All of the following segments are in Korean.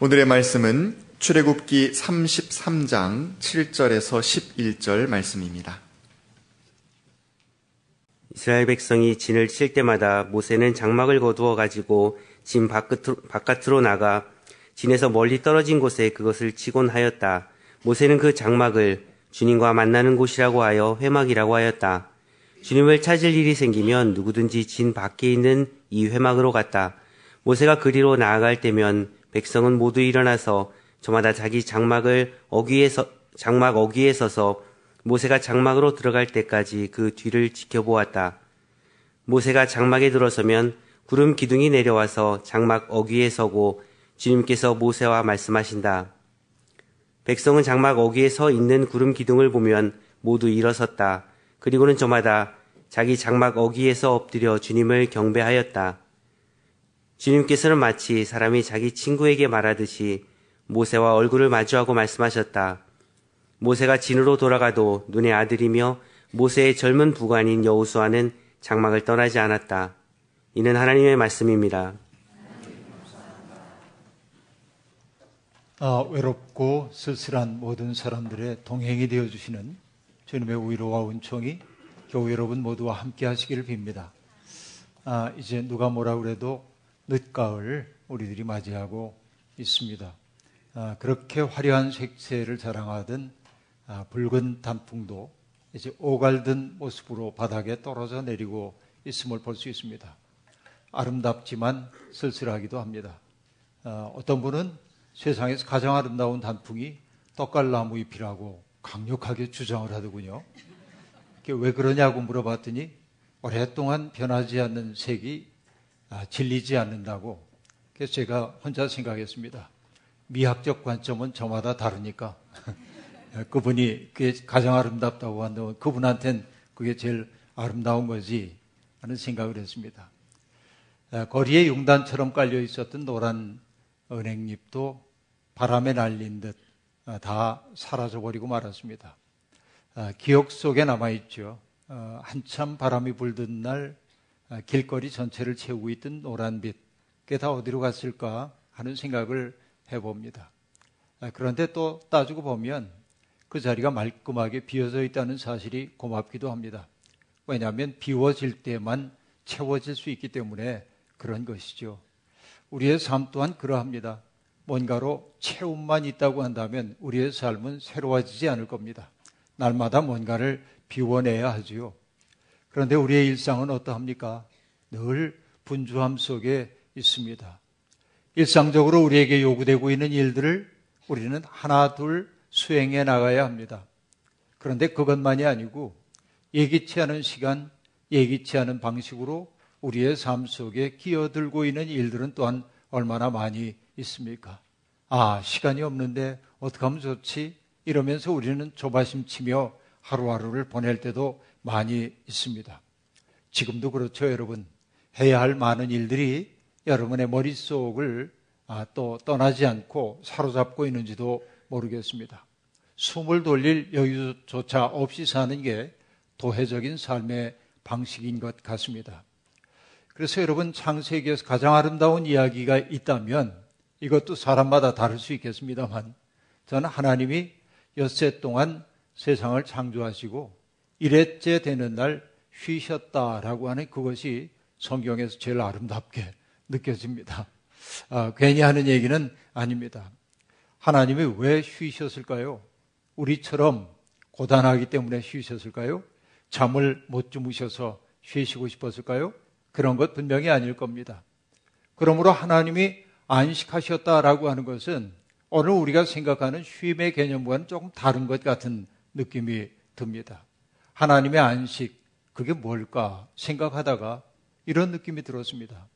오늘의 말씀은 출애굽기 33장 7절에서 11절 말씀입니다. 이스라엘 백성이 진을 칠 때마다 모세는 장막을 거두어 가지고 진 바깥으로 나가 진에서 멀리 떨어진 곳에 그것을 치곤 하였다. 모세는 그 장막을 주님과 만나는 곳이라고 하여 회막이라고 하였다. 주님을 찾을 일이 생기면 누구든지 진 밖에 있는 이 회막으로 갔다. 모세가 그리로 나아갈 때면 백성은 모두 일어나서 저마다 자기 장막 어귀에 서서 모세가 장막으로 들어갈 때까지 그 뒤를 지켜보았다. 모세가 장막에 들어서면 구름 기둥이 내려와서 장막 어귀에 서고 주님께서 모세와 말씀하신다. 백성은 장막 어귀에 서 있는 구름 기둥을 보면 모두 일어섰다. 그리고는 저마다 자기 장막 어귀에서 엎드려 주님을 경배하였다. 주님께서는 마치 사람이 자기 친구에게 말하듯이 모세와 얼굴을 마주하고 말씀하셨다. 모세가 진으로 돌아가도 눈의 아들이며 모세의 젊은 부관인 여호수아는 장막을 떠나지 않았다. 이는 하나님의 말씀입니다. 외롭고 쓸쓸한 모든 사람들의 동행이 되어주시는 주님의 위로와 은총이 교우 여러분 모두와 함께 하시기를 빕니다. 이제 누가 뭐라 그래도 늦가을 우리들이 맞이하고 있습니다. 그렇게 화려한 색채를 자랑하던 붉은 단풍도 이제 오갈든 모습으로 바닥에 떨어져 내리고 있음을 볼 수 있습니다. 아름답지만 쓸쓸하기도 합니다. 어떤 분은 세상에서 가장 아름다운 단풍이 떡갈나무 잎이라고 강력하게 주장을 하더군요. 그게 왜 그러냐고 물어봤더니 오랫동안 변하지 않는 색이 질리지 않는다고. 그래서 제가 혼자 생각했습니다. 미학적 관점은 저마다 다르니까 그분이 그게 가장 아름답다고 한다면 그분한테는 그게 제일 아름다운 거지 하는 생각을 했습니다. 거리에 용단처럼 깔려 있었던 노란 은행잎도 바람에 날린 듯 다 사라져버리고 말았습니다. 기억 속에 남아있죠. 한참 바람이 불던 날 길거리 전체를 채우고 있던 노란빛, 그게 다 어디로 갔을까 하는 생각을 해봅니다. 그런데 또 따지고 보면 그 자리가 말끔하게 비어져 있다는 사실이 고맙기도 합니다. 왜냐하면 비워질 때만 채워질 수 있기 때문에 그런 것이죠. 우리의 삶 또한 그러합니다. 뭔가로 채움만 있다고 한다면 우리의 삶은 새로워지지 않을 겁니다. 날마다 뭔가를 비워내야 하지요. 그런데 우리의 일상은 어떠합니까? 늘 분주함 속에 있습니다. 일상적으로 우리에게 요구되고 있는 일들을 우리는 하나 둘 수행해 나가야 합니다. 그런데 그것만이 아니고 예기치 않은 시간, 예기치 않은 방식으로 우리의 삶 속에 끼어들고 있는 일들은 또한 얼마나 많이 있습니까? 시간이 없는데 어떻게 하면 좋지? 이러면서 우리는 조바심치며 하루하루를 보낼 때도 많이 있습니다. 지금도 그렇죠, 여러분. 해야 할 많은 일들이 여러분의 머릿속을 또 떠나지 않고 사로잡고 있는지도 모르겠습니다. 숨을 돌릴 여유조차 없이 사는 게 도회적인 삶의 방식인 것 같습니다. 그래서 여러분, 창세기에서 가장 아름다운 이야기가 있다면 이것도 사람마다 다를 수 있겠습니다만 저는 하나님이 엿새 동안 세상을 창조하시고 이레째 되는 날 쉬셨다라고 하는 그것이 성경에서 제일 아름답게 느껴집니다. 괜히 하는 얘기는 아닙니다. 하나님이 왜 쉬셨을까요? 우리처럼 고단하기 때문에 쉬셨을까요? 잠을 못 주무셔서 쉬시고 싶었을까요? 그런 것 분명히 아닐 겁니다. 그러므로 하나님이 안식하셨다라고 하는 것은 오늘 우리가 생각하는 쉼의 개념과는 조금 다른 것 같은 느낌이 듭니다. 하나님의 안식, 그게 뭘까 생각하다가 이런 느낌이 들었습니다.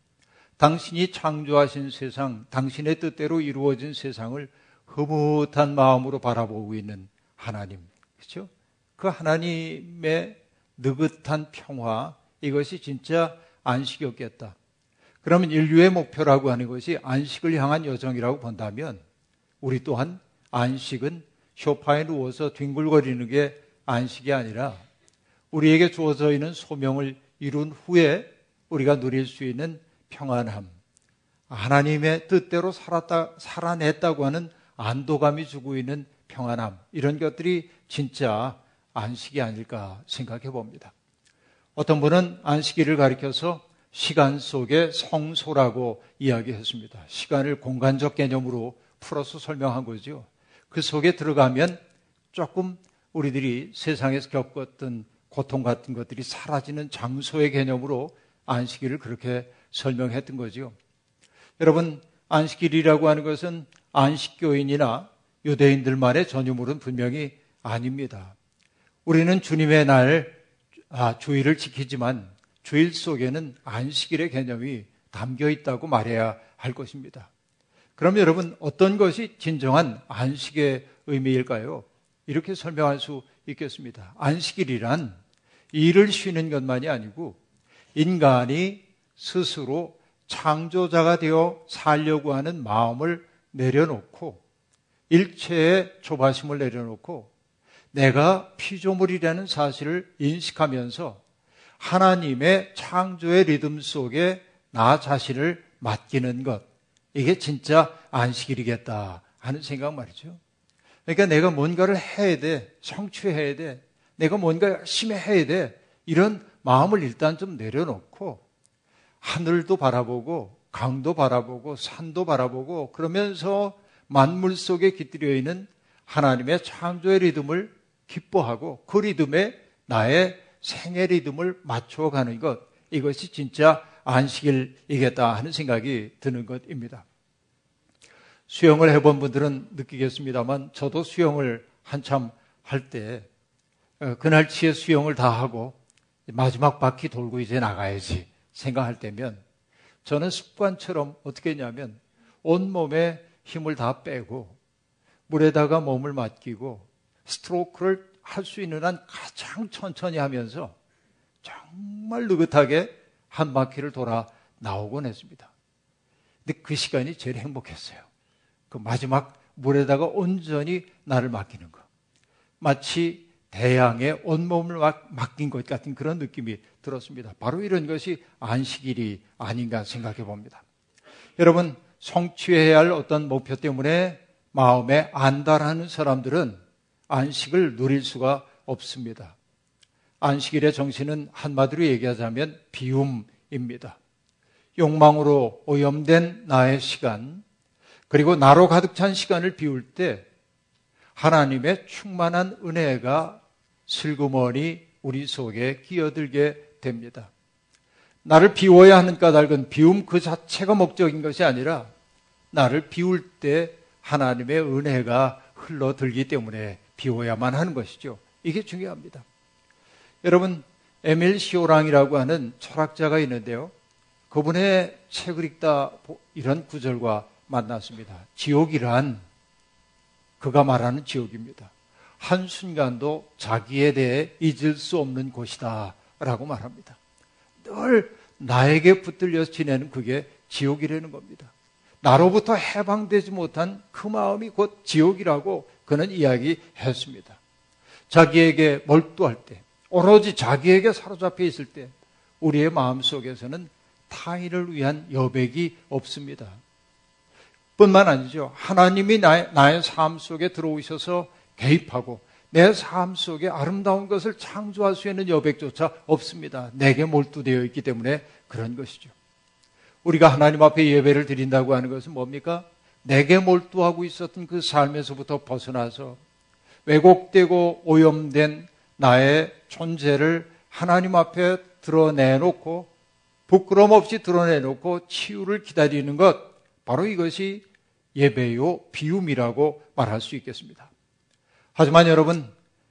당신이 창조하신 세상, 당신의 뜻대로 이루어진 세상을 흐뭇한 마음으로 바라보고 있는 하나님, 그렇죠? 그 하나님의 느긋한 평화, 이것이 진짜 안식이었겠다. 그러면 인류의 목표라고 하는 것이 안식을 향한 여정이라고 본다면 우리 또한 안식은 소파에 누워서 뒹굴거리는 게 안식이 아니라 우리에게 주어져 있는 소명을 이룬 후에 우리가 누릴 수 있는 평안함, 하나님의 뜻대로 살아냈다고 하는 안도감이 주고 있는 평안함, 이런 것들이 진짜 안식이 아닐까 생각해 봅니다. 어떤 분은 안식일을 가리켜서 시간 속의 성소라고 이야기했습니다. 시간을 공간적 개념으로 풀어서 설명한 거죠. 그 속에 들어가면 조금 우리들이 세상에서 겪었던 고통 같은 것들이 사라지는 장소의 개념으로 안식일을 그렇게 설명했던 거죠. 여러분, 안식일이라고 하는 것은 안식교인이나 유대인들만의 전유물은 분명히 아닙니다. 우리는 주님의 날, 주일을 지키지만 주일 속에는 안식일의 개념이 담겨 있다고 말해야 할 것입니다. 그럼 여러분, 어떤 것이 진정한 안식의 의미일까요? 이렇게 설명할 수 있겠습니다. 안식일이란 일을 쉬는 것만이 아니고 인간이 스스로 창조자가 되어 살려고 하는 마음을 내려놓고, 일체의 조바심을 내려놓고 내가 피조물이라는 사실을 인식하면서 하나님의 창조의 리듬 속에 나 자신을 맡기는 것, 이게 진짜 안식일이겠다 하는 생각 말이죠. 그러니까 내가 뭔가를 해야 돼, 성취해야 돼, 내가 뭔가 열심히 해야 돼, 이런 마음을 일단 좀 내려놓고 하늘도 바라보고 강도 바라보고 산도 바라보고, 그러면서 만물 속에 깃들여 있는 하나님의 창조의 리듬을 기뻐하고 그 리듬에 나의 생애 리듬을 맞춰가는 것, 이것이 진짜 안식일이겠다 하는 생각이 드는 것입니다. 수영을 해본 분들은 느끼겠습니다만, 저도 수영을 한참 할 때 그날치에 수영을 다 하고 마지막 바퀴 돌고 이제 나가야지 생각할 때면 저는 습관처럼 어떻게 했냐면 온몸에 힘을 다 빼고 물에다가 몸을 맡기고 스트로크를 할 수 있는 한 가장 천천히 하면서 정말 느긋하게 한 바퀴를 돌아 나오곤 했습니다. 근데 그 시간이 제일 행복했어요. 그 마지막 물에다가 온전히 나를 맡기는 것, 마치 대양에 온몸을 맡긴 것 같은 그런 느낌이 들었습니다. 바로 이런 것이 안식일이 아닌가 생각해 봅니다. 여러분, 성취해야 할 어떤 목표 때문에 마음에 안달하는 사람들은 안식을 누릴 수가 없습니다. 안식일의 정신은 한마디로 얘기하자면 비움입니다. 욕망으로 오염된 나의 시간, 그리고 나로 가득 찬 시간을 비울 때 하나님의 충만한 은혜가 슬그머니 우리 속에 끼어들게 됩니다. 나를 비워야 하는 까닭은 비움 그 자체가 목적인 것이 아니라 나를 비울 때 하나님의 은혜가 흘러들기 때문에 비워야만 하는 것이죠. 이게 중요합니다. 여러분, 에밀 시오랑이라고 하는 철학자가 있는데요, 그분의 책을 읽다 이런 구절과 만났습니다. 지옥이란 그가 말하는 지옥입니다. 한순간도 자기에 대해 잊을 수 없는 곳이다 라고 말합니다. 늘 나에게 붙들려 지내는 그게 지옥이라는 겁니다. 나로부터 해방되지 못한 그 마음이 곧 지옥이라고 그는 이야기했습니다. 자기에게 몰두할 때, 오로지 자기에게 사로잡혀 있을 때 우리의 마음속에서는 타인을 위한 여백이 없습니다. 뿐만 아니죠, 하나님이 나의 삶 속에 들어오셔서 개입하고 내 삶 속에 아름다운 것을 창조할 수 있는 여백조차 없습니다. 내게 몰두되어 있기 때문에 그런 것이죠. 우리가 하나님 앞에 예배를 드린다고 하는 것은 뭡니까? 내게 몰두하고 있었던 그 삶에서부터 벗어나서 왜곡되고 오염된 나의 존재를 하나님 앞에 드러내놓고, 부끄럼 없이 드러내놓고 치유를 기다리는 것, 바로 이것이 예배요 비움이라고 말할 수 있겠습니다. 하지만 여러분,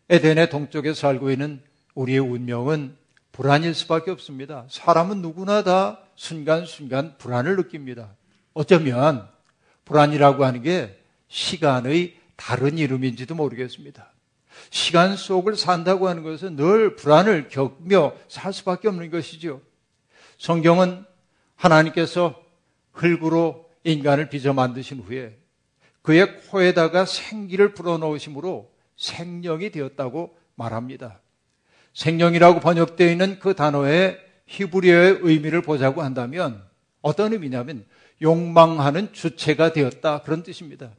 에덴의 동쪽에 살고 있는 우리의 운명은 불안일 수밖에 없습니다. 사람은 누구나 다 순간순간 불안을 느낍니다. 어쩌면 불안이라고 하는 게 시간의 다른 이름인지도 모르겠습니다. 시간 속을 산다고 하는 것은 늘 불안을 겪으며 살 수밖에 없는 것이죠. 성경은 하나님께서 흙으로 인간을 빚어 만드신 후에 그의 코에다가 생기를 불어넣으심으로 생명이 되었다고 말합니다. 생명이라고 번역되어 있는 그 단어의 히브리어의 의미를 보자고 한다면 어떤 의미냐면 욕망하는 주체가 되었다, 그런 뜻입니다.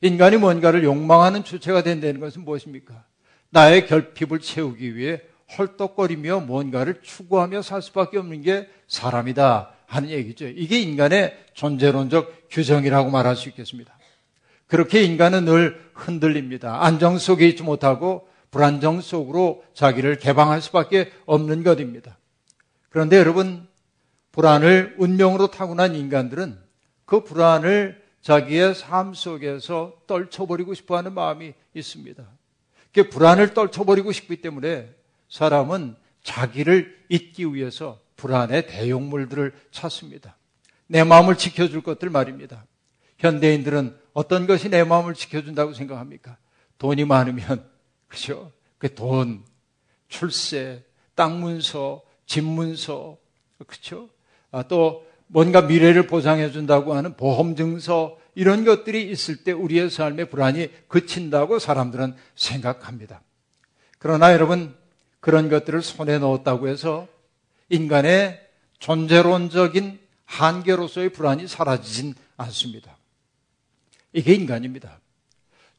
인간이 뭔가를 욕망하는 주체가 된다는 것은 무엇입니까? 나의 결핍을 채우기 위해 헐떡거리며 뭔가를 추구하며 살 수밖에 없는 게 사람이다 하는 얘기죠. 이게 인간의 존재론적 규정이라고 말할 수 있겠습니다. 그렇게 인간은 늘 흔들립니다. 안정 속에 있지 못하고 불안정 속으로 자기를 개방할 수밖에 없는 것입니다. 그런데 여러분, 불안을 운명으로 타고난 인간들은 그 불안을 자기의 삶 속에서 떨쳐버리고 싶어하는 마음이 있습니다. 그 불안을 떨쳐버리고 싶기 때문에 사람은 자기를 잊기 위해서 불안의 대용물들을 찾습니다. 내 마음을 지켜줄 것들 말입니다. 현대인들은 어떤 것이 내 마음을 지켜준다고 생각합니까? 돈이 많으면, 그죠? 그 돈, 출세, 땅 문서, 집 문서, 그죠? 또 뭔가 미래를 보장해준다고 하는 보험증서, 이런 것들이 있을 때 우리의 삶의 불안이 그친다고 사람들은 생각합니다. 그러나 여러분, 그런 것들을 손에 넣었다고 해서 인간의 존재론적인 한계로서의 불안이 사라지진 않습니다. 이게 인간입니다.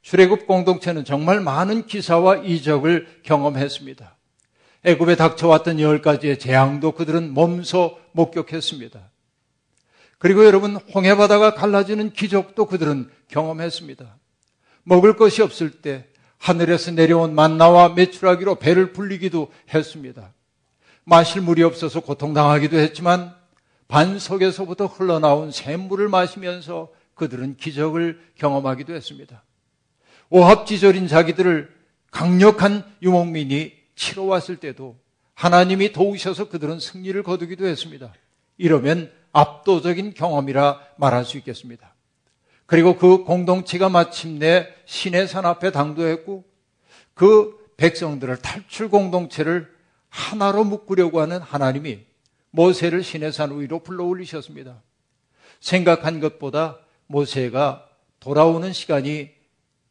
출애굽 공동체는 정말 많은 기사와 이적을 경험했습니다. 애굽에 닥쳐왔던 10가지의 재앙도 그들은 몸소 목격했습니다. 그리고 여러분, 홍해바다가 갈라지는 기적도 그들은 경험했습니다. 먹을 것이 없을 때 하늘에서 내려온 만나와 메추라기로 배를 불리기도 했습니다. 마실 물이 없어서 고통당하기도 했지만 반석에서부터 흘러나온 샘물을 마시면서 그들은 기적을 경험하기도 했습니다. 오합지졸인 자기들을 강력한 유목민이 치러 왔을 때도 하나님이 도우셔서 그들은 승리를 거두기도 했습니다. 이러면 압도적인 경험이라 말할 수 있겠습니다. 그리고 그 공동체가 마침내 시내산 앞에 당도했고 그 백성들을 탈출 공동체를 하나로 묶으려고 하는 하나님이 모세를 시내산 위로 불러올리셨습니다. 생각한 것보다 모세가 돌아오는 시간이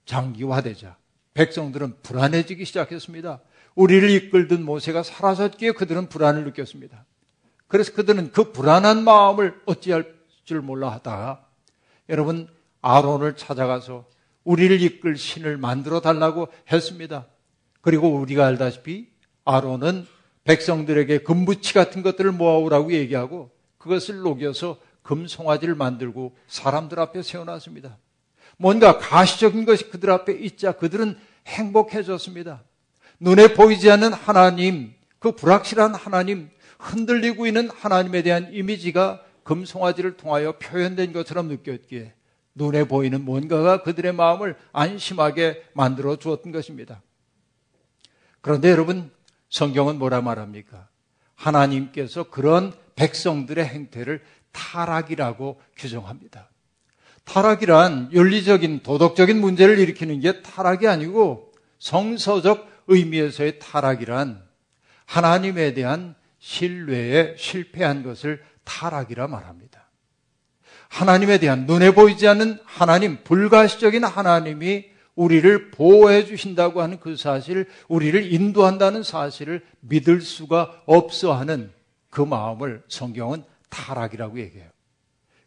장기화되자 백성들은 불안해지기 시작했습니다. 우리를 이끌던 모세가 사라졌기에 그들은 불안을 느꼈습니다. 그래서 그들은 그 불안한 마음을 어찌할 줄 몰라 하다가 여러분, 아론을 찾아가서 우리를 이끌 신을 만들어 달라고 했습니다. 그리고 우리가 알다시피 아론은 백성들에게 금부치 같은 것들을 모아오라고 얘기하고 그것을 녹여서 금송아지를 만들고 사람들 앞에 세워놨습니다. 뭔가 가시적인 것이 그들 앞에 있자 그들은 행복해졌습니다. 눈에 보이지 않는 하나님, 그 불확실한 하나님, 흔들리고 있는 하나님에 대한 이미지가 금송아지를 통하여 표현된 것처럼 느꼈기에 눈에 보이는 뭔가가 그들의 마음을 안심하게 만들어 주었던 것입니다. 그런데 여러분, 성경은 뭐라 말합니까? 하나님께서 그런 백성들의 행태를 타락이라고 규정합니다. 타락이란 윤리적인, 도덕적인 문제를 일으키는 게 타락이 아니고 성서적 의미에서의 타락이란 하나님에 대한 신뢰에 실패한 것을 타락이라 말합니다. 하나님에 대한, 눈에 보이지 않는 하나님, 불가시적인 하나님이 우리를 보호해 주신다고 하는 그 사실, 우리를 인도한다는 사실을 믿을 수가 없어 하는 그 마음을 성경은 타락이라고 얘기해요.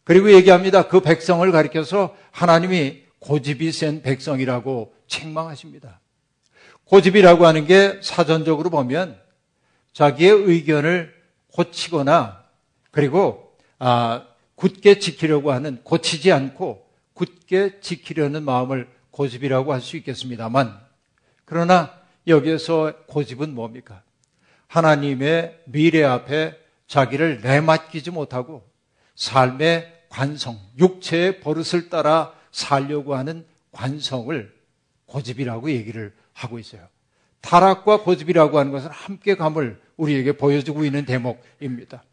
그리고 얘기합니다. 그 백성을 가리켜서 하나님이 고집이 센 백성이라고 책망하십니다. 고집이라고 하는 게 사전적으로 보면 자기의 의견을 고치거나 그리고 굳게 지키려고 하는, 고치지 않고 굳게 지키려는 마음을 고집이라고 할 수 있겠습니다만, 그러나 여기에서 고집은 뭡니까? 하나님의 미래 앞에 자기를 내맡기지 못하고 삶의 관성, 육체의 버릇을 따라 살려고 하는 관성을 고집이라고 얘기를 하고 있어요. 타락과 고집이라고 하는 것은 함께감을 우리에게 보여주고 있는 대목입니다.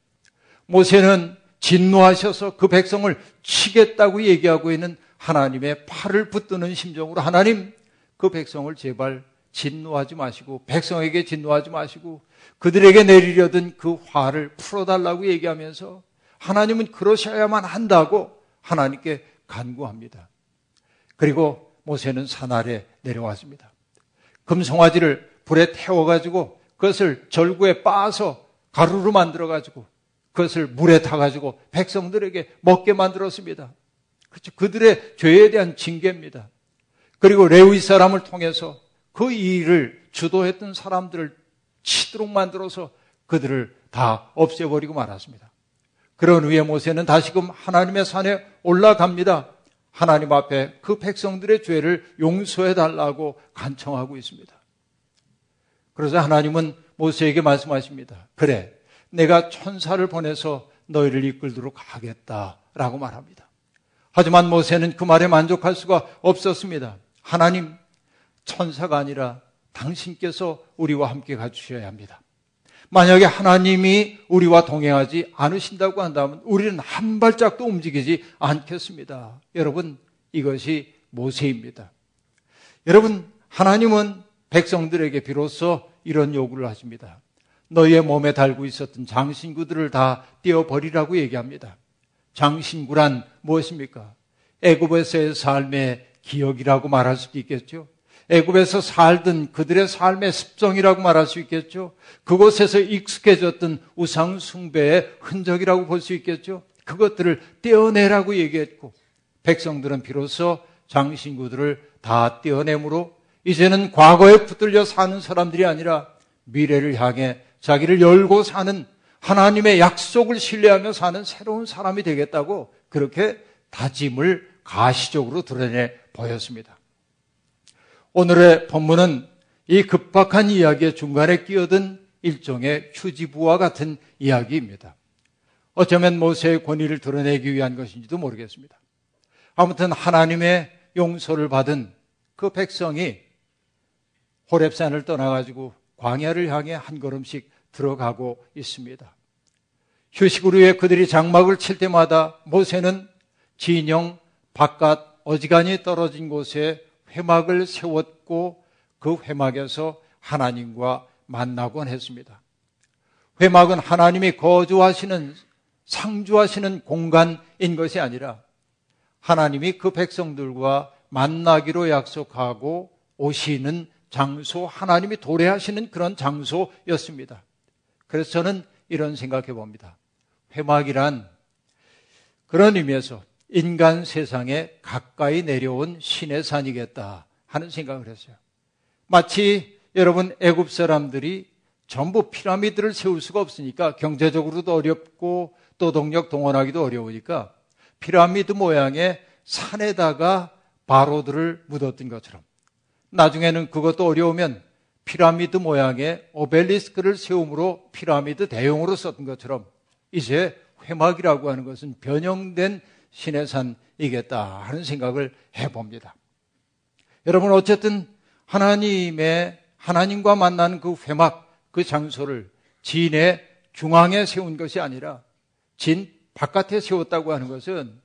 모세는 진노하셔서 그 백성을 치겠다고 얘기하고 있는 하나님의 팔을 붙드는 심정으로, 하나님, 그 백성을 제발 진노하지 마시고, 백성에게 진노하지 마시고 그들에게 내리려던 그 화를 풀어달라고 얘기하면서 하나님은 그러셔야만 한다고 하나님께 간구합니다. 그리고 모세는 산 아래 내려왔습니다. 금송아지를 불에 태워가지고 그것을 절구에 빻아서 가루로 만들어가지고 그것을 물에 타가지고 백성들에게 먹게 만들었습니다. 그렇죠. 그들의 죄에 대한 징계입니다. 그리고 레위 사람을 통해서 그 일을 주도했던 사람들을 치도록 만들어서 그들을 다 없애버리고 말았습니다. 그런 후에 모세는 다시금 하나님의 산에 올라갑니다. 하나님 앞에 그 백성들의 죄를 용서해달라고 간청하고 있습니다. 그래서 하나님은 모세에게 말씀하십니다. 그래, 내가 천사를 보내서 너희를 이끌도록 하겠다라고 말합니다. 하지만 모세는 그 말에 만족할 수가 없었습니다. 하나님, 천사가 아니라 당신께서 우리와 함께 가주셔야 합니다. 만약에 하나님이 우리와 동행하지 않으신다고 한다면 우리는 한 발짝도 움직이지 않겠습니다. 여러분, 이것이 모세입니다. 여러분, 하나님은 백성들에게 비로소 이런 요구를 하십니다. 너희의 몸에 달고 있었던 장신구들을 다 떼어버리라고 얘기합니다. 장신구란 무엇입니까? 애굽에서의 삶의 기억이라고 말할 수도 있겠죠. 애굽에서 살던 그들의 삶의 습성이라고 말할 수 있겠죠. 그곳에서 익숙해졌던 우상 숭배의 흔적이라고 볼 수 있겠죠. 그것들을 떼어내라고 얘기했고, 백성들은 비로소 장신구들을 다 떼어내므로 이제는 과거에 붙들려 사는 사람들이 아니라 미래를 향해 자기를 열고 사는, 하나님의 약속을 신뢰하며 사는 새로운 사람이 되겠다고 그렇게 다짐을 가시적으로 드러내 보였습니다. 오늘의 본문은 이 급박한 이야기의 중간에 끼어든 일종의 휴지부와 같은 이야기입니다. 어쩌면 모세의 권위를 드러내기 위한 것인지도 모르겠습니다. 아무튼 하나님의 용서를 받은 그 백성이 호렙산을 떠나가지고 광야를 향해 한 걸음씩 들어가고 있습니다. 휴식을 위해 그들이 장막을 칠 때마다 모세는 진영 바깥 어지간히 떨어진 곳에 회막을 세웠고 그 회막에서 하나님과 만나곤 했습니다. 회막은 하나님이 거주하시는, 상주하시는 공간인 것이 아니라 하나님이 그 백성들과 만나기로 약속하고 오시는 장소, 하나님이 도래하시는 그런 장소였습니다. 그래서 저는 이런 생각해 봅니다. 회막이란 그런 의미에서 인간 세상에 가까이 내려온 신의 산이겠다 하는 생각을 했어요. 마치 여러분, 애굽 사람들이 전부 피라미드를 세울 수가 없으니까, 경제적으로도 어렵고 또 동력 동원하기도 어려우니까 피라미드 모양의 산에다가 바로들을 묻었던 것처럼, 나중에는 그것도 어려우면 피라미드 모양의 오벨리스크를 세움으로 피라미드 대용으로 썼던 것처럼, 이제 회막이라고 하는 것은 변형된 신의 산이겠다 하는 생각을 해봅니다. 여러분, 어쨌든 하나님과 만나는 그 회막, 그 장소를 진의 중앙에 세운 것이 아니라 진 바깥에 세웠다고 하는 것은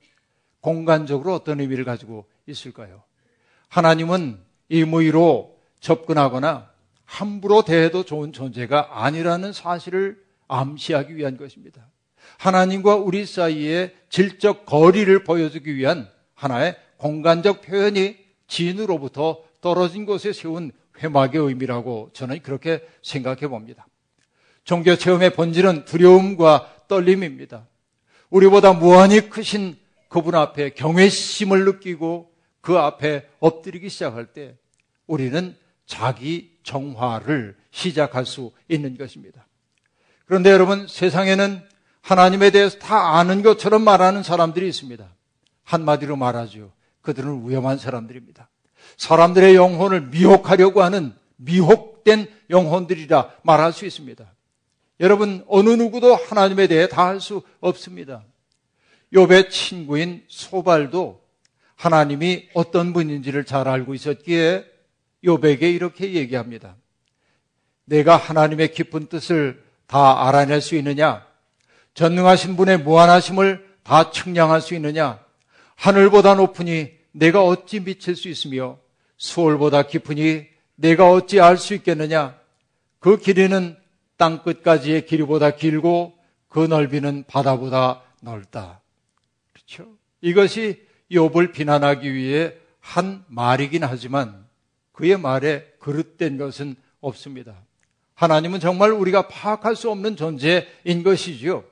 공간적으로 어떤 의미를 가지고 있을까요? 하나님은 임의로 접근하거나 함부로 대해도 좋은 존재가 아니라는 사실을 암시하기 위한 것입니다. 하나님과 우리 사이의 질적 거리를 보여주기 위한 하나의 공간적 표현이 진으로부터 떨어진 곳에 세운 회막의 의미라고 저는 그렇게 생각해 봅니다. 종교 체험의 본질은 두려움과 떨림입니다. 우리보다 무한히 크신 그분 앞에 경외심을 느끼고 그 앞에 엎드리기 시작할 때 우리는 자기 정화를 시작할 수 있는 것입니다. 그런데 여러분, 세상에는 하나님에 대해서 다 아는 것처럼 말하는 사람들이 있습니다. 한마디로 말하죠. 그들은 위험한 사람들입니다. 사람들의 영혼을 미혹하려고 하는 미혹된 영혼들이라 말할 수 있습니다. 여러분, 어느 누구도 하나님에 대해 다 할 수 없습니다. 욥의 친구인 소발도 하나님이 어떤 분인지를 잘 알고 있었기에 욥에게 이렇게 얘기합니다. 내가 하나님의 깊은 뜻을 다 알아낼 수 있느냐? 전능하신 분의 무한하심을 다 측량할 수 있느냐? 하늘보다 높으니 내가 어찌 미칠 수 있으며 수월보다 깊으니 내가 어찌 알 수 있겠느냐? 그 길이는 땅끝까지의 길이보다 길고 그 넓이는 바다보다 넓다. 그렇죠? 이것이 욥을 비난하기 위해 한 말이긴 하지만 그의 말에 그릇된 것은 없습니다. 하나님은 정말 우리가 파악할 수 없는 존재인 것이지요.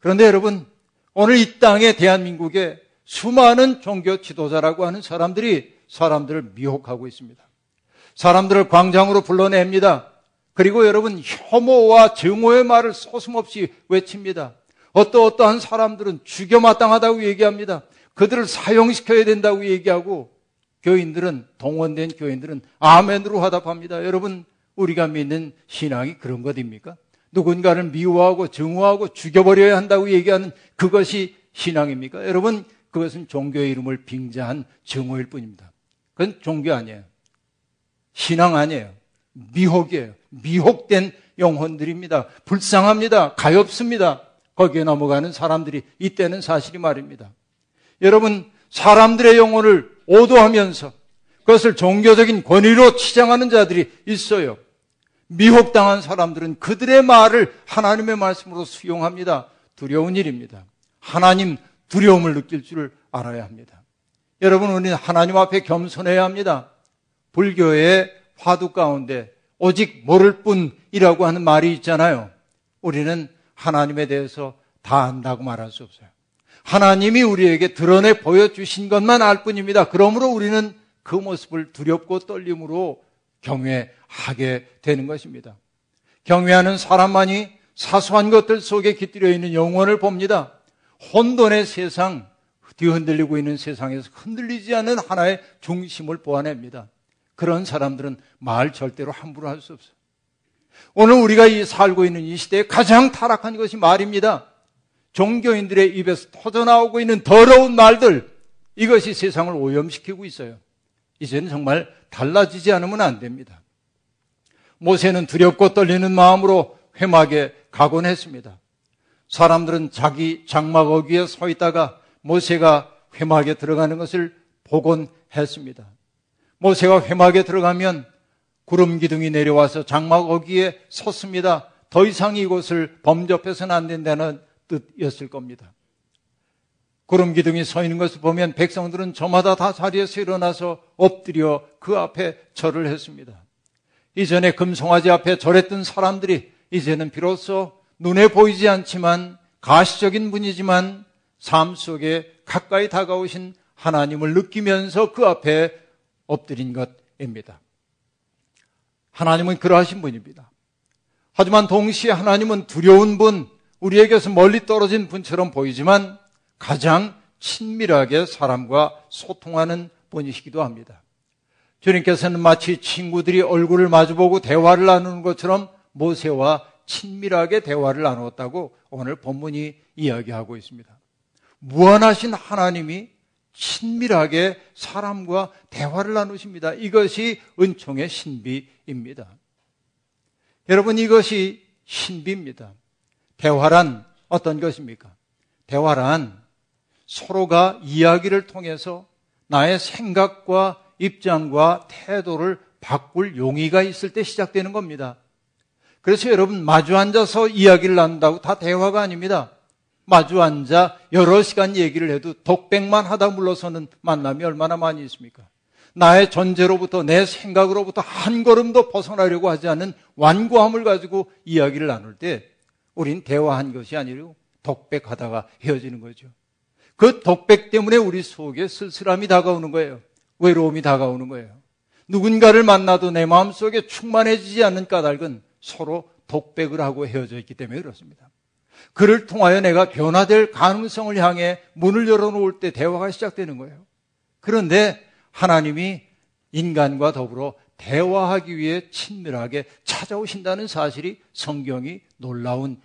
그런데 여러분, 오늘 이 땅에 대한민국에 수많은 종교 지도자라고 하는 사람들이 사람들을 미혹하고 있습니다. 사람들을 광장으로 불러냅니다. 그리고 여러분, 혐오와 증오의 말을 서슴없이 외칩니다. 어떠한 사람들은 죽여 마땅하다고 얘기합니다. 그들을 사형시켜야 된다고 얘기하고, 교인들은, 동원된 교인들은 아멘으로 화답합니다. 여러분, 우리가 믿는 신앙이 그런 것입니까? 누군가를 미워하고 증오하고 죽여버려야 한다고 얘기하는 그것이 신앙입니까? 여러분, 그것은 종교의 이름을 빙자한 증오일 뿐입니다. 그건 종교 아니에요. 신앙 아니에요. 미혹이에요. 미혹된 영혼들입니다. 불쌍합니다. 가엾습니다. 거기에 넘어가는 사람들이 있다는 사실이 말입니다. 여러분, 사람들의 영혼을 오도하면서 그것을 종교적인 권위로 치장하는 자들이 있어요. 미혹당한 사람들은 그들의 말을 하나님의 말씀으로 수용합니다. 두려운 일입니다. 하나님 두려움을 느낄 줄 알아야 합니다. 여러분, 우리는 하나님 앞에 겸손해야 합니다. 불교의 화두 가운데 오직 모를 뿐이라고 하는 말이 있잖아요. 우리는 하나님에 대해서 다 안다고 말할 수 없어요. 하나님이 우리에게 드러내 보여주신 것만 알 뿐입니다. 그러므로 우리는 그 모습을 두렵고 떨림으로 경외하게 되는 것입니다. 경외하는 사람만이 사소한 것들 속에 깃들여 있는 영혼을 봅니다. 혼돈의 세상, 뒤흔들리고 있는 세상에서 흔들리지 않는 하나의 중심을 보아냅니다. 그런 사람들은 말 절대로 함부로 할 수 없어요. 오늘 우리가 살고 있는 이 시대에 가장 타락한 것이 말입니다. 종교인들의 입에서 터져나오고 있는 더러운 말들, 이것이 세상을 오염시키고 있어요. 이제는 정말 달라지지 않으면 안 됩니다. 모세는 두렵고 떨리는 마음으로 회막에 가곤 했습니다. 사람들은 자기 장막 어귀에 서 있다가 모세가 회막에 들어가는 것을 보곤 했습니다. 모세가 회막에 들어가면 구름 기둥이 내려와서 장막 어귀에 섰습니다. 더 이상 이곳을 범접해서는 안 된다는 뜻이었을 겁니다. 구름 기둥이 서 있는 것을 보면 백성들은 저마다 다 자리에서 일어나서 엎드려 그 앞에 절을 했습니다. 이전에 금송아지 앞에 절했던 사람들이 이제는 비로소 눈에 보이지 않지만 가시적인 분이지만 삶 속에 가까이 다가오신 하나님을 느끼면서 그 앞에 엎드린 것입니다. 하나님은 그러하신 분입니다. 하지만 동시에 하나님은 두려운 분, 우리에게서 멀리 떨어진 분처럼 보이지만 가장 친밀하게 사람과 소통하는 분이시기도 합니다. 주님께서는 마치 친구들이 얼굴을 마주보고 대화를 나누는 것처럼 모세와 친밀하게 대화를 나누었다고 오늘 본문이 이야기하고 있습니다. 무한하신 하나님이 친밀하게 사람과 대화를 나누십니다. 이것이 은총의 신비입니다. 여러분, 이것이 신비입니다. 대화란 어떤 것입니까? 대화란 서로가 이야기를 통해서 나의 생각과 입장과 태도를 바꿀 용의가 있을 때 시작되는 겁니다. 그래서 여러분, 마주 앉아서 이야기를 나눈다고 다 대화가 아닙니다. 마주 앉아 여러 시간 얘기를 해도 독백만 하다 물러서는 만남이 얼마나 많이 있습니까? 나의 존재로부터 내 생각으로부터 한 걸음도 벗어나려고 하지 않는 완고함을 가지고 이야기를 나눌 때 우린 대화한 것이 아니라 독백하다가 헤어지는 거죠. 그 독백 때문에 우리 속에 쓸쓸함이 다가오는 거예요. 외로움이 다가오는 거예요. 누군가를 만나도 내 마음속에 충만해지지 않는 까닭은 서로 독백을 하고 헤어져 있기 때문에 그렇습니다. 그를 통하여 내가 변화될 가능성을 향해 문을 열어놓을 때 대화가 시작되는 거예요. 그런데 하나님이 인간과 더불어 대화하기 위해 친밀하게 찾아오신다는 사실이 성경이 놀라운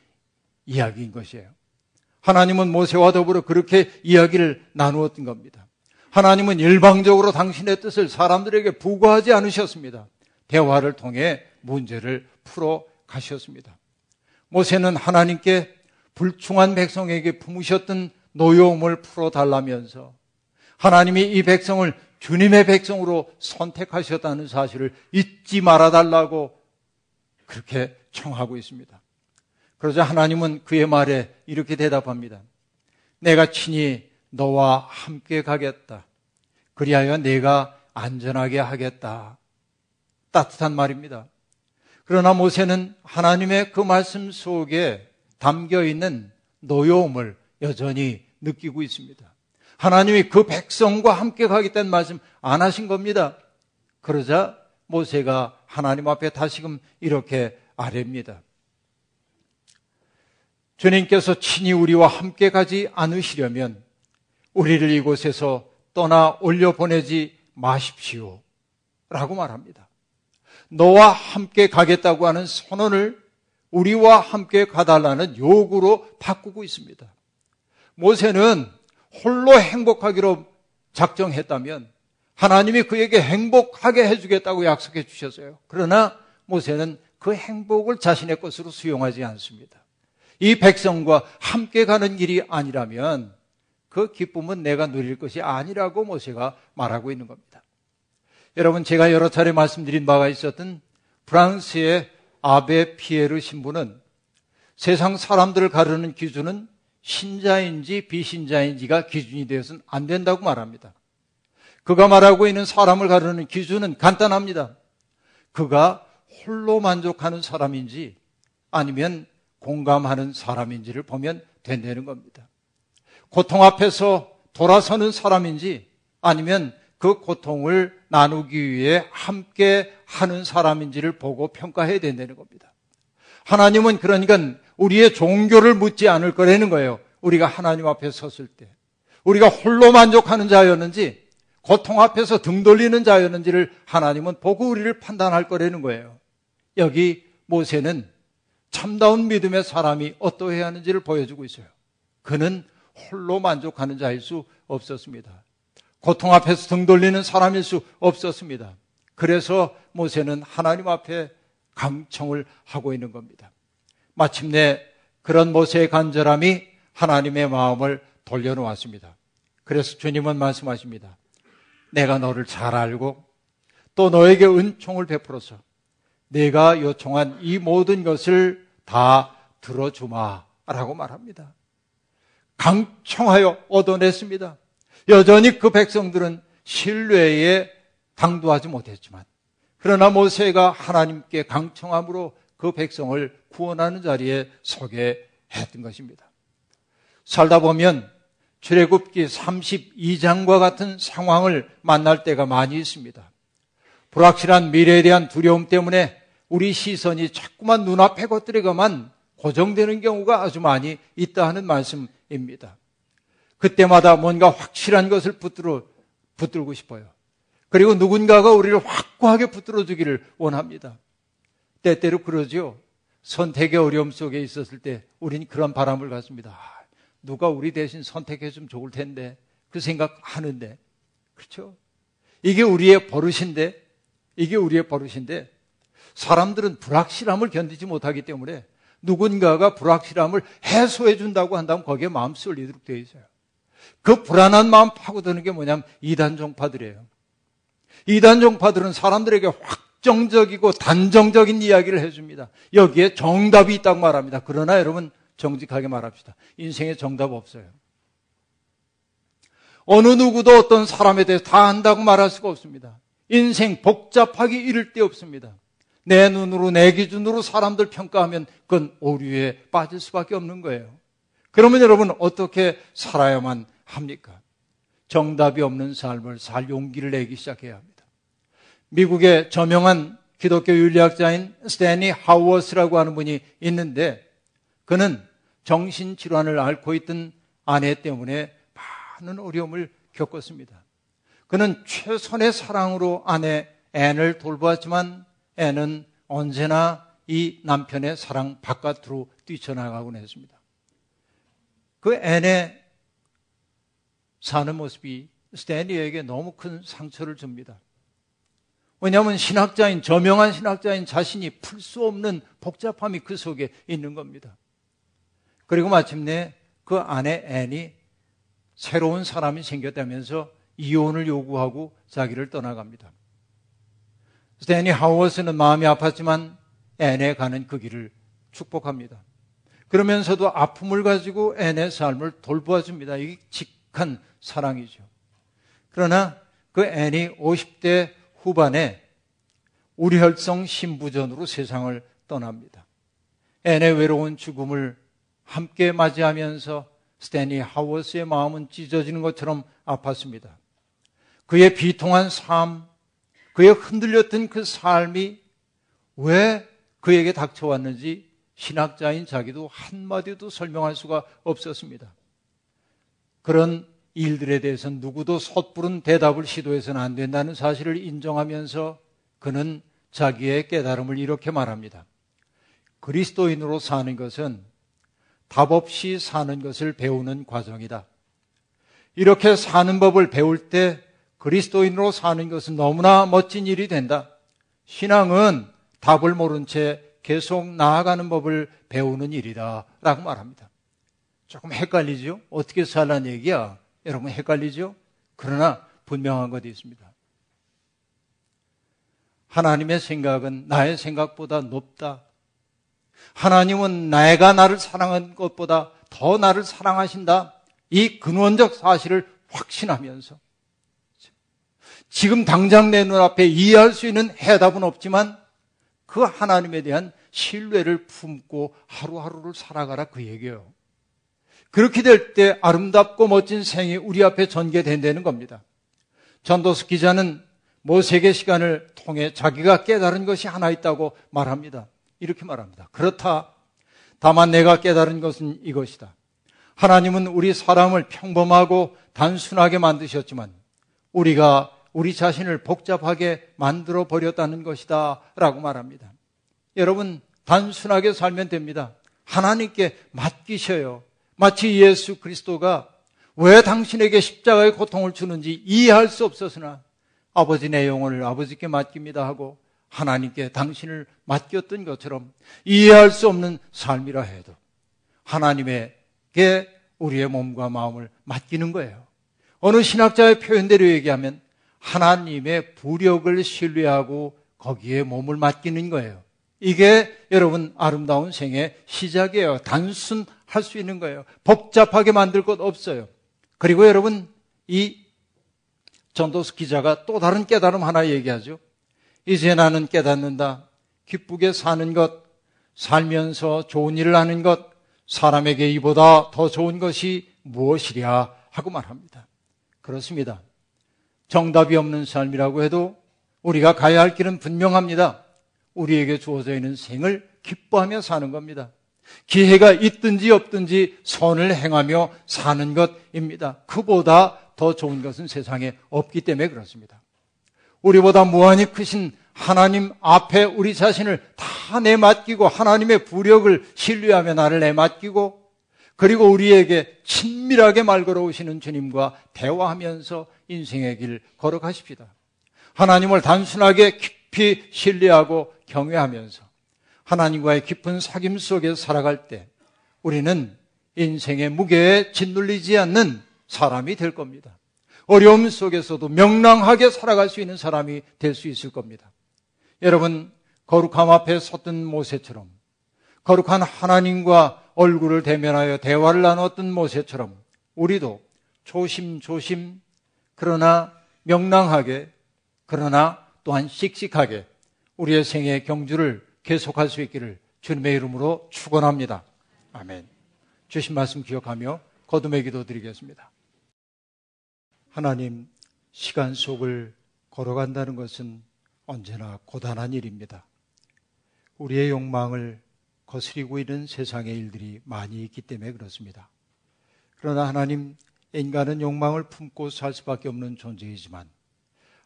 이야기인 것이에요. 하나님은 모세와 더불어 그렇게 이야기를 나누었던 겁니다. 하나님은 일방적으로 당신의 뜻을 사람들에게 부과하지 않으셨습니다. 대화를 통해 문제를 풀어 가셨습니다. 모세는 하나님께 불충한 백성에게 품으셨던 노여움을 풀어달라면서 하나님이 이 백성을 주님의 백성으로 선택하셨다는 사실을 잊지 말아달라고 그렇게 청하고 있습니다. 그러자 하나님은 그의 말에 이렇게 대답합니다. 내가 친히 너와 함께 가겠다. 그리하여 내가 안전하게 하겠다. 따뜻한 말입니다. 그러나 모세는 하나님의 그 말씀 속에 담겨있는 노여움을 여전히 느끼고 있습니다. 하나님이 그 백성과 함께 가겠다는 말씀 안 하신 겁니다. 그러자 모세가 하나님 앞에 다시금 이렇게 아뢰입니다. 주님께서 친히 우리와 함께 가지 않으시려면 우리를 이곳에서 떠나 올려보내지 마십시오 라고 말합니다. 너와 함께 가겠다고 하는 선언을 우리와 함께 가달라는 요구로 바꾸고 있습니다. 모세는 홀로 행복하기로 작정했다면 하나님이 그에게 행복하게 해주겠다고 약속해 주셨어요. 그러나 모세는 그 행복을 자신의 것으로 수용하지 않습니다. 이 백성과 함께 가는 길이 아니라면 그 기쁨은 내가 누릴 것이 아니라고 모세가 말하고 있는 겁니다. 여러분, 제가 여러 차례 말씀드린 바가 있었던 프랑스의 아베 피에르 신부는 세상 사람들을 가르는 기준은 신자인지 비신자인지가 기준이 되어서는 안 된다고 말합니다. 그가 말하고 있는 사람을 가르는 기준은 간단합니다. 그가 홀로 만족하는 사람인지 아니면 공감하는 사람인지를 보면 된다는 겁니다. 고통 앞에서 돌아서는 사람인지 아니면 그 고통을 나누기 위해 함께 하는 사람인지를 보고 평가해야 된다는 겁니다. 하나님은 그러니까 우리의 종교를 묻지 않을 거라는 거예요. 우리가 하나님 앞에 섰을 때 우리가 홀로 만족하는 자였는지 고통 앞에서 등 돌리는 자였는지를 하나님은 보고 우리를 판단할 거라는 거예요. 여기 모세는 참다운 믿음의 사람이 어떠해야 하는지를 보여주고 있어요. 그는 홀로 만족하는 자일 수 없었습니다. 고통 앞에서 등 돌리는 사람일 수 없었습니다. 그래서 모세는 하나님 앞에 감청을 하고 있는 겁니다. 마침내 그런 모세의 간절함이 하나님의 마음을 돌려놓았습니다. 그래서 주님은 말씀하십니다. 내가 너를 잘 알고 또 너에게 은총을 베풀어서 내가 요청한 이 모든 것을 다 들어주마라고 말합니다. 강청하여 얻어냈습니다. 여전히 그 백성들은 신뢰에 당도하지 못했지만 그러나 모세가 하나님께 강청함으로 그 백성을 구원하는 자리에 서게 했던 것입니다. 살다 보면 출애굽기 32장과 같은 상황을 만날 때가 많이 있습니다. 불확실한 미래에 대한 두려움 때문에 우리 시선이 자꾸만 눈앞에 것들에게만 고정되는 경우가 아주 많이 있다 하는 말씀입니다. 그때마다 뭔가 확실한 것을 붙들고 싶어요. 그리고 누군가가 우리를 확고하게 붙들어주기를 원합니다. 때때로 그러지요. 선택의 어려움 속에 있었을 때 우린 그런 바람을 갖습니다. 누가 우리 대신 선택해주면 좋을 텐데 그 생각하는데 그렇죠? 이게 우리의 버릇인데 사람들은 불확실함을 견디지 못하기 때문에 누군가가 불확실함을 해소해 준다고 한다면 거기에 마음 쏠리도록 되어 있어요. 그 불안한 마음 파고드는 게 뭐냐면 이단 종파들이에요. 이단 종파들은 사람들에게 확정적이고 단정적인 이야기를 해줍니다. 여기에 정답이 있다고 말합니다. 그러나 여러분 정직하게 말합시다. 인생에 정답 없어요. 어느 누구도 어떤 사람에 대해서 다 안다고 말할 수가 없습니다. 인생 복잡하기 이를 데 없습니다. 내 눈으로 내 기준으로 사람들 평가하면 그건 오류에 빠질 수밖에 없는 거예요. 그러면 여러분 어떻게 살아야만 합니까? 정답이 없는 삶을 살 용기를 내기 시작해야 합니다. 미국의 저명한 기독교 윤리학자인 스탠리 하워스라고 하는 분이 있는데 그는 정신질환을 앓고 있던 아내 때문에 많은 어려움을 겪었습니다. 그는 최선의 사랑으로 아내 앤을 돌보았지만 애는 언제나 이 남편의 사랑 바깥으로 뛰쳐나가곤 했습니다. 그 애네 사는 모습이 스탠리에게 너무 큰 상처를 줍니다. 왜냐하면 저명한 신학자인 자신이 풀 수 없는 복잡함이 그 속에 있는 겁니다. 그리고 마침내 그 아내 앤이 새로운 사람이 생겼다면서 이혼을 요구하고 자기를 떠나갑니다. 스탠리 하워스는 마음이 아팠지만 앤에 가는 그 길을 축복합니다. 그러면서도 아픔을 가지고 앤의 삶을 돌보아줍니다. 이게 직한 사랑이죠. 그러나 그 앤이 50대 후반에 우리혈성 신부전으로 세상을 떠납니다. 앤의 외로운 죽음을 함께 맞이하면서 스탠리 하워스의 마음은 찢어지는 것처럼 아팠습니다. 그의 비통한 삶, 그의 흔들렸던 그 삶이 왜 그에게 닥쳐왔는지 신학자인 자기도 한마디도 설명할 수가 없었습니다. 그런 일들에 대해서 누구도 섣부른 대답을 시도해서는 안 된다는 사실을 인정하면서 그는 자기의 깨달음을 이렇게 말합니다. 그리스도인으로 사는 것은 답 없이 사는 것을 배우는 과정이다. 이렇게 사는 법을 배울 때 그리스도인으로 사는 것은 너무나 멋진 일이 된다. 신앙은 답을 모른 채 계속 나아가는 법을 배우는 일이다 라고 말합니다. 조금 헷갈리죠? 어떻게 살라는 얘기야? 여러분 헷갈리죠? 그러나 분명한 것이 있습니다. 하나님의 생각은 나의 생각보다 높다. 하나님은 내가 나를 사랑한 것보다 더 나를 사랑하신다. 이 근원적 사실을 확신하면서 지금 당장 내 눈앞에 이해할 수 있는 해답은 없지만 그 하나님에 대한 신뢰를 품고 하루하루를 살아가라 그 얘기예요. 그렇게 될 때 아름답고 멋진 생이 우리 앞에 전개된다는 겁니다. 전도서 기자는 모세의 시간을 통해 자기가 깨달은 것이 하나 있다고 말합니다. 이렇게 말합니다. 그렇다. 다만 내가 깨달은 것은 이것이다. 하나님은 우리 사람을 평범하고 단순하게 만드셨지만 우리가 우리 자신을 복잡하게 만들어 버렸다는 것이다 라고 말합니다. 여러분 단순하게 살면 됩니다. 하나님께 맡기셔요. 마치 예수 그리스도가 왜 당신에게 십자가의 고통을 주는지 이해할 수 없었으나 아버지 내 영혼을 아버지께 맡깁니다 하고 하나님께 당신을 맡겼던 것처럼 이해할 수 없는 삶이라 해도 하나님에게 우리의 몸과 마음을 맡기는 거예요. 어느 신학자의 표현대로 얘기하면 하나님의 부력을 신뢰하고 거기에 몸을 맡기는 거예요. 이게 여러분 아름다운 생의 시작이에요. 단순할 수 있는 거예요. 복잡하게 만들 것 없어요. 그리고 여러분 이 전도서 기자가 또 다른 깨달음 하나 얘기하죠. 이제 나는 깨닫는다. 기쁘게 사는 것, 살면서 좋은 일을 하는 것, 사람에게 이보다 더 좋은 것이 무엇이랴 하고 말합니다. 그렇습니다. 정답이 없는 삶이라고 해도 우리가 가야 할 길은 분명합니다. 우리에게 주어져 있는 생을 기뻐하며 사는 겁니다. 기회가 있든지 없든지 선을 행하며 사는 것입니다. 그보다 더 좋은 것은 세상에 없기 때문에 그렇습니다. 우리보다 무한히 크신 하나님 앞에 우리 자신을 다 내맡기고 하나님의 부력을 신뢰하며 나를 내맡기고 그리고 우리에게 친밀하게 말 걸어오시는 주님과 대화하면서 인생의 길 걸어가십시다. 하나님을 단순하게 깊이 신뢰하고 경외하면서 하나님과의 깊은 사귐 속에 살아갈 때 우리는 인생의 무게에 짓눌리지 않는 사람이 될 겁니다. 어려움 속에서도 명랑하게 살아갈 수 있는 사람이 될 수 있을 겁니다. 여러분 거룩함 앞에 섰던 모세처럼 거룩한 하나님과 얼굴을 대면하여 대화를 나누었던 모세처럼 우리도 조심조심 그러나 명랑하게 그러나 또한 씩씩하게 우리의 생애 경주를 계속할 수 있기를 주님의 이름으로 축원합니다. 아멘. 주신 말씀 기억하며 거듭의 기도 드리겠습니다. 하나님, 시간 속을 걸어간다는 것은 언제나 고단한 일입니다. 우리의 욕망을 거스리고 있는 세상의 일들이 많이 있기 때문에 그렇습니다. 그러나 하나님, 인간은 욕망을 품고 살 수밖에 없는 존재이지만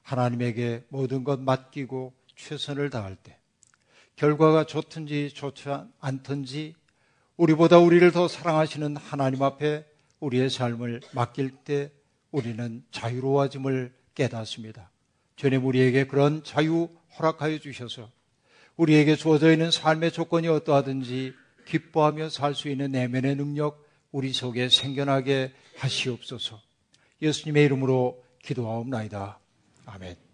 하나님에게 모든 것 맡기고 최선을 다할 때 결과가 좋든지 좋지 않든지 우리보다 우리를 더 사랑하시는 하나님 앞에 우리의 삶을 맡길 때 우리는 자유로워짐을 깨닫습니다. 주님 우리에게 그런 자유 허락하여 주셔서 우리에게 주어져 있는 삶의 조건이 어떠하든지 기뻐하며 살 수 있는 내면의 능력 우리 속에 생겨나게 하시옵소서. 예수님의 이름으로 기도하옵나이다. 아멘.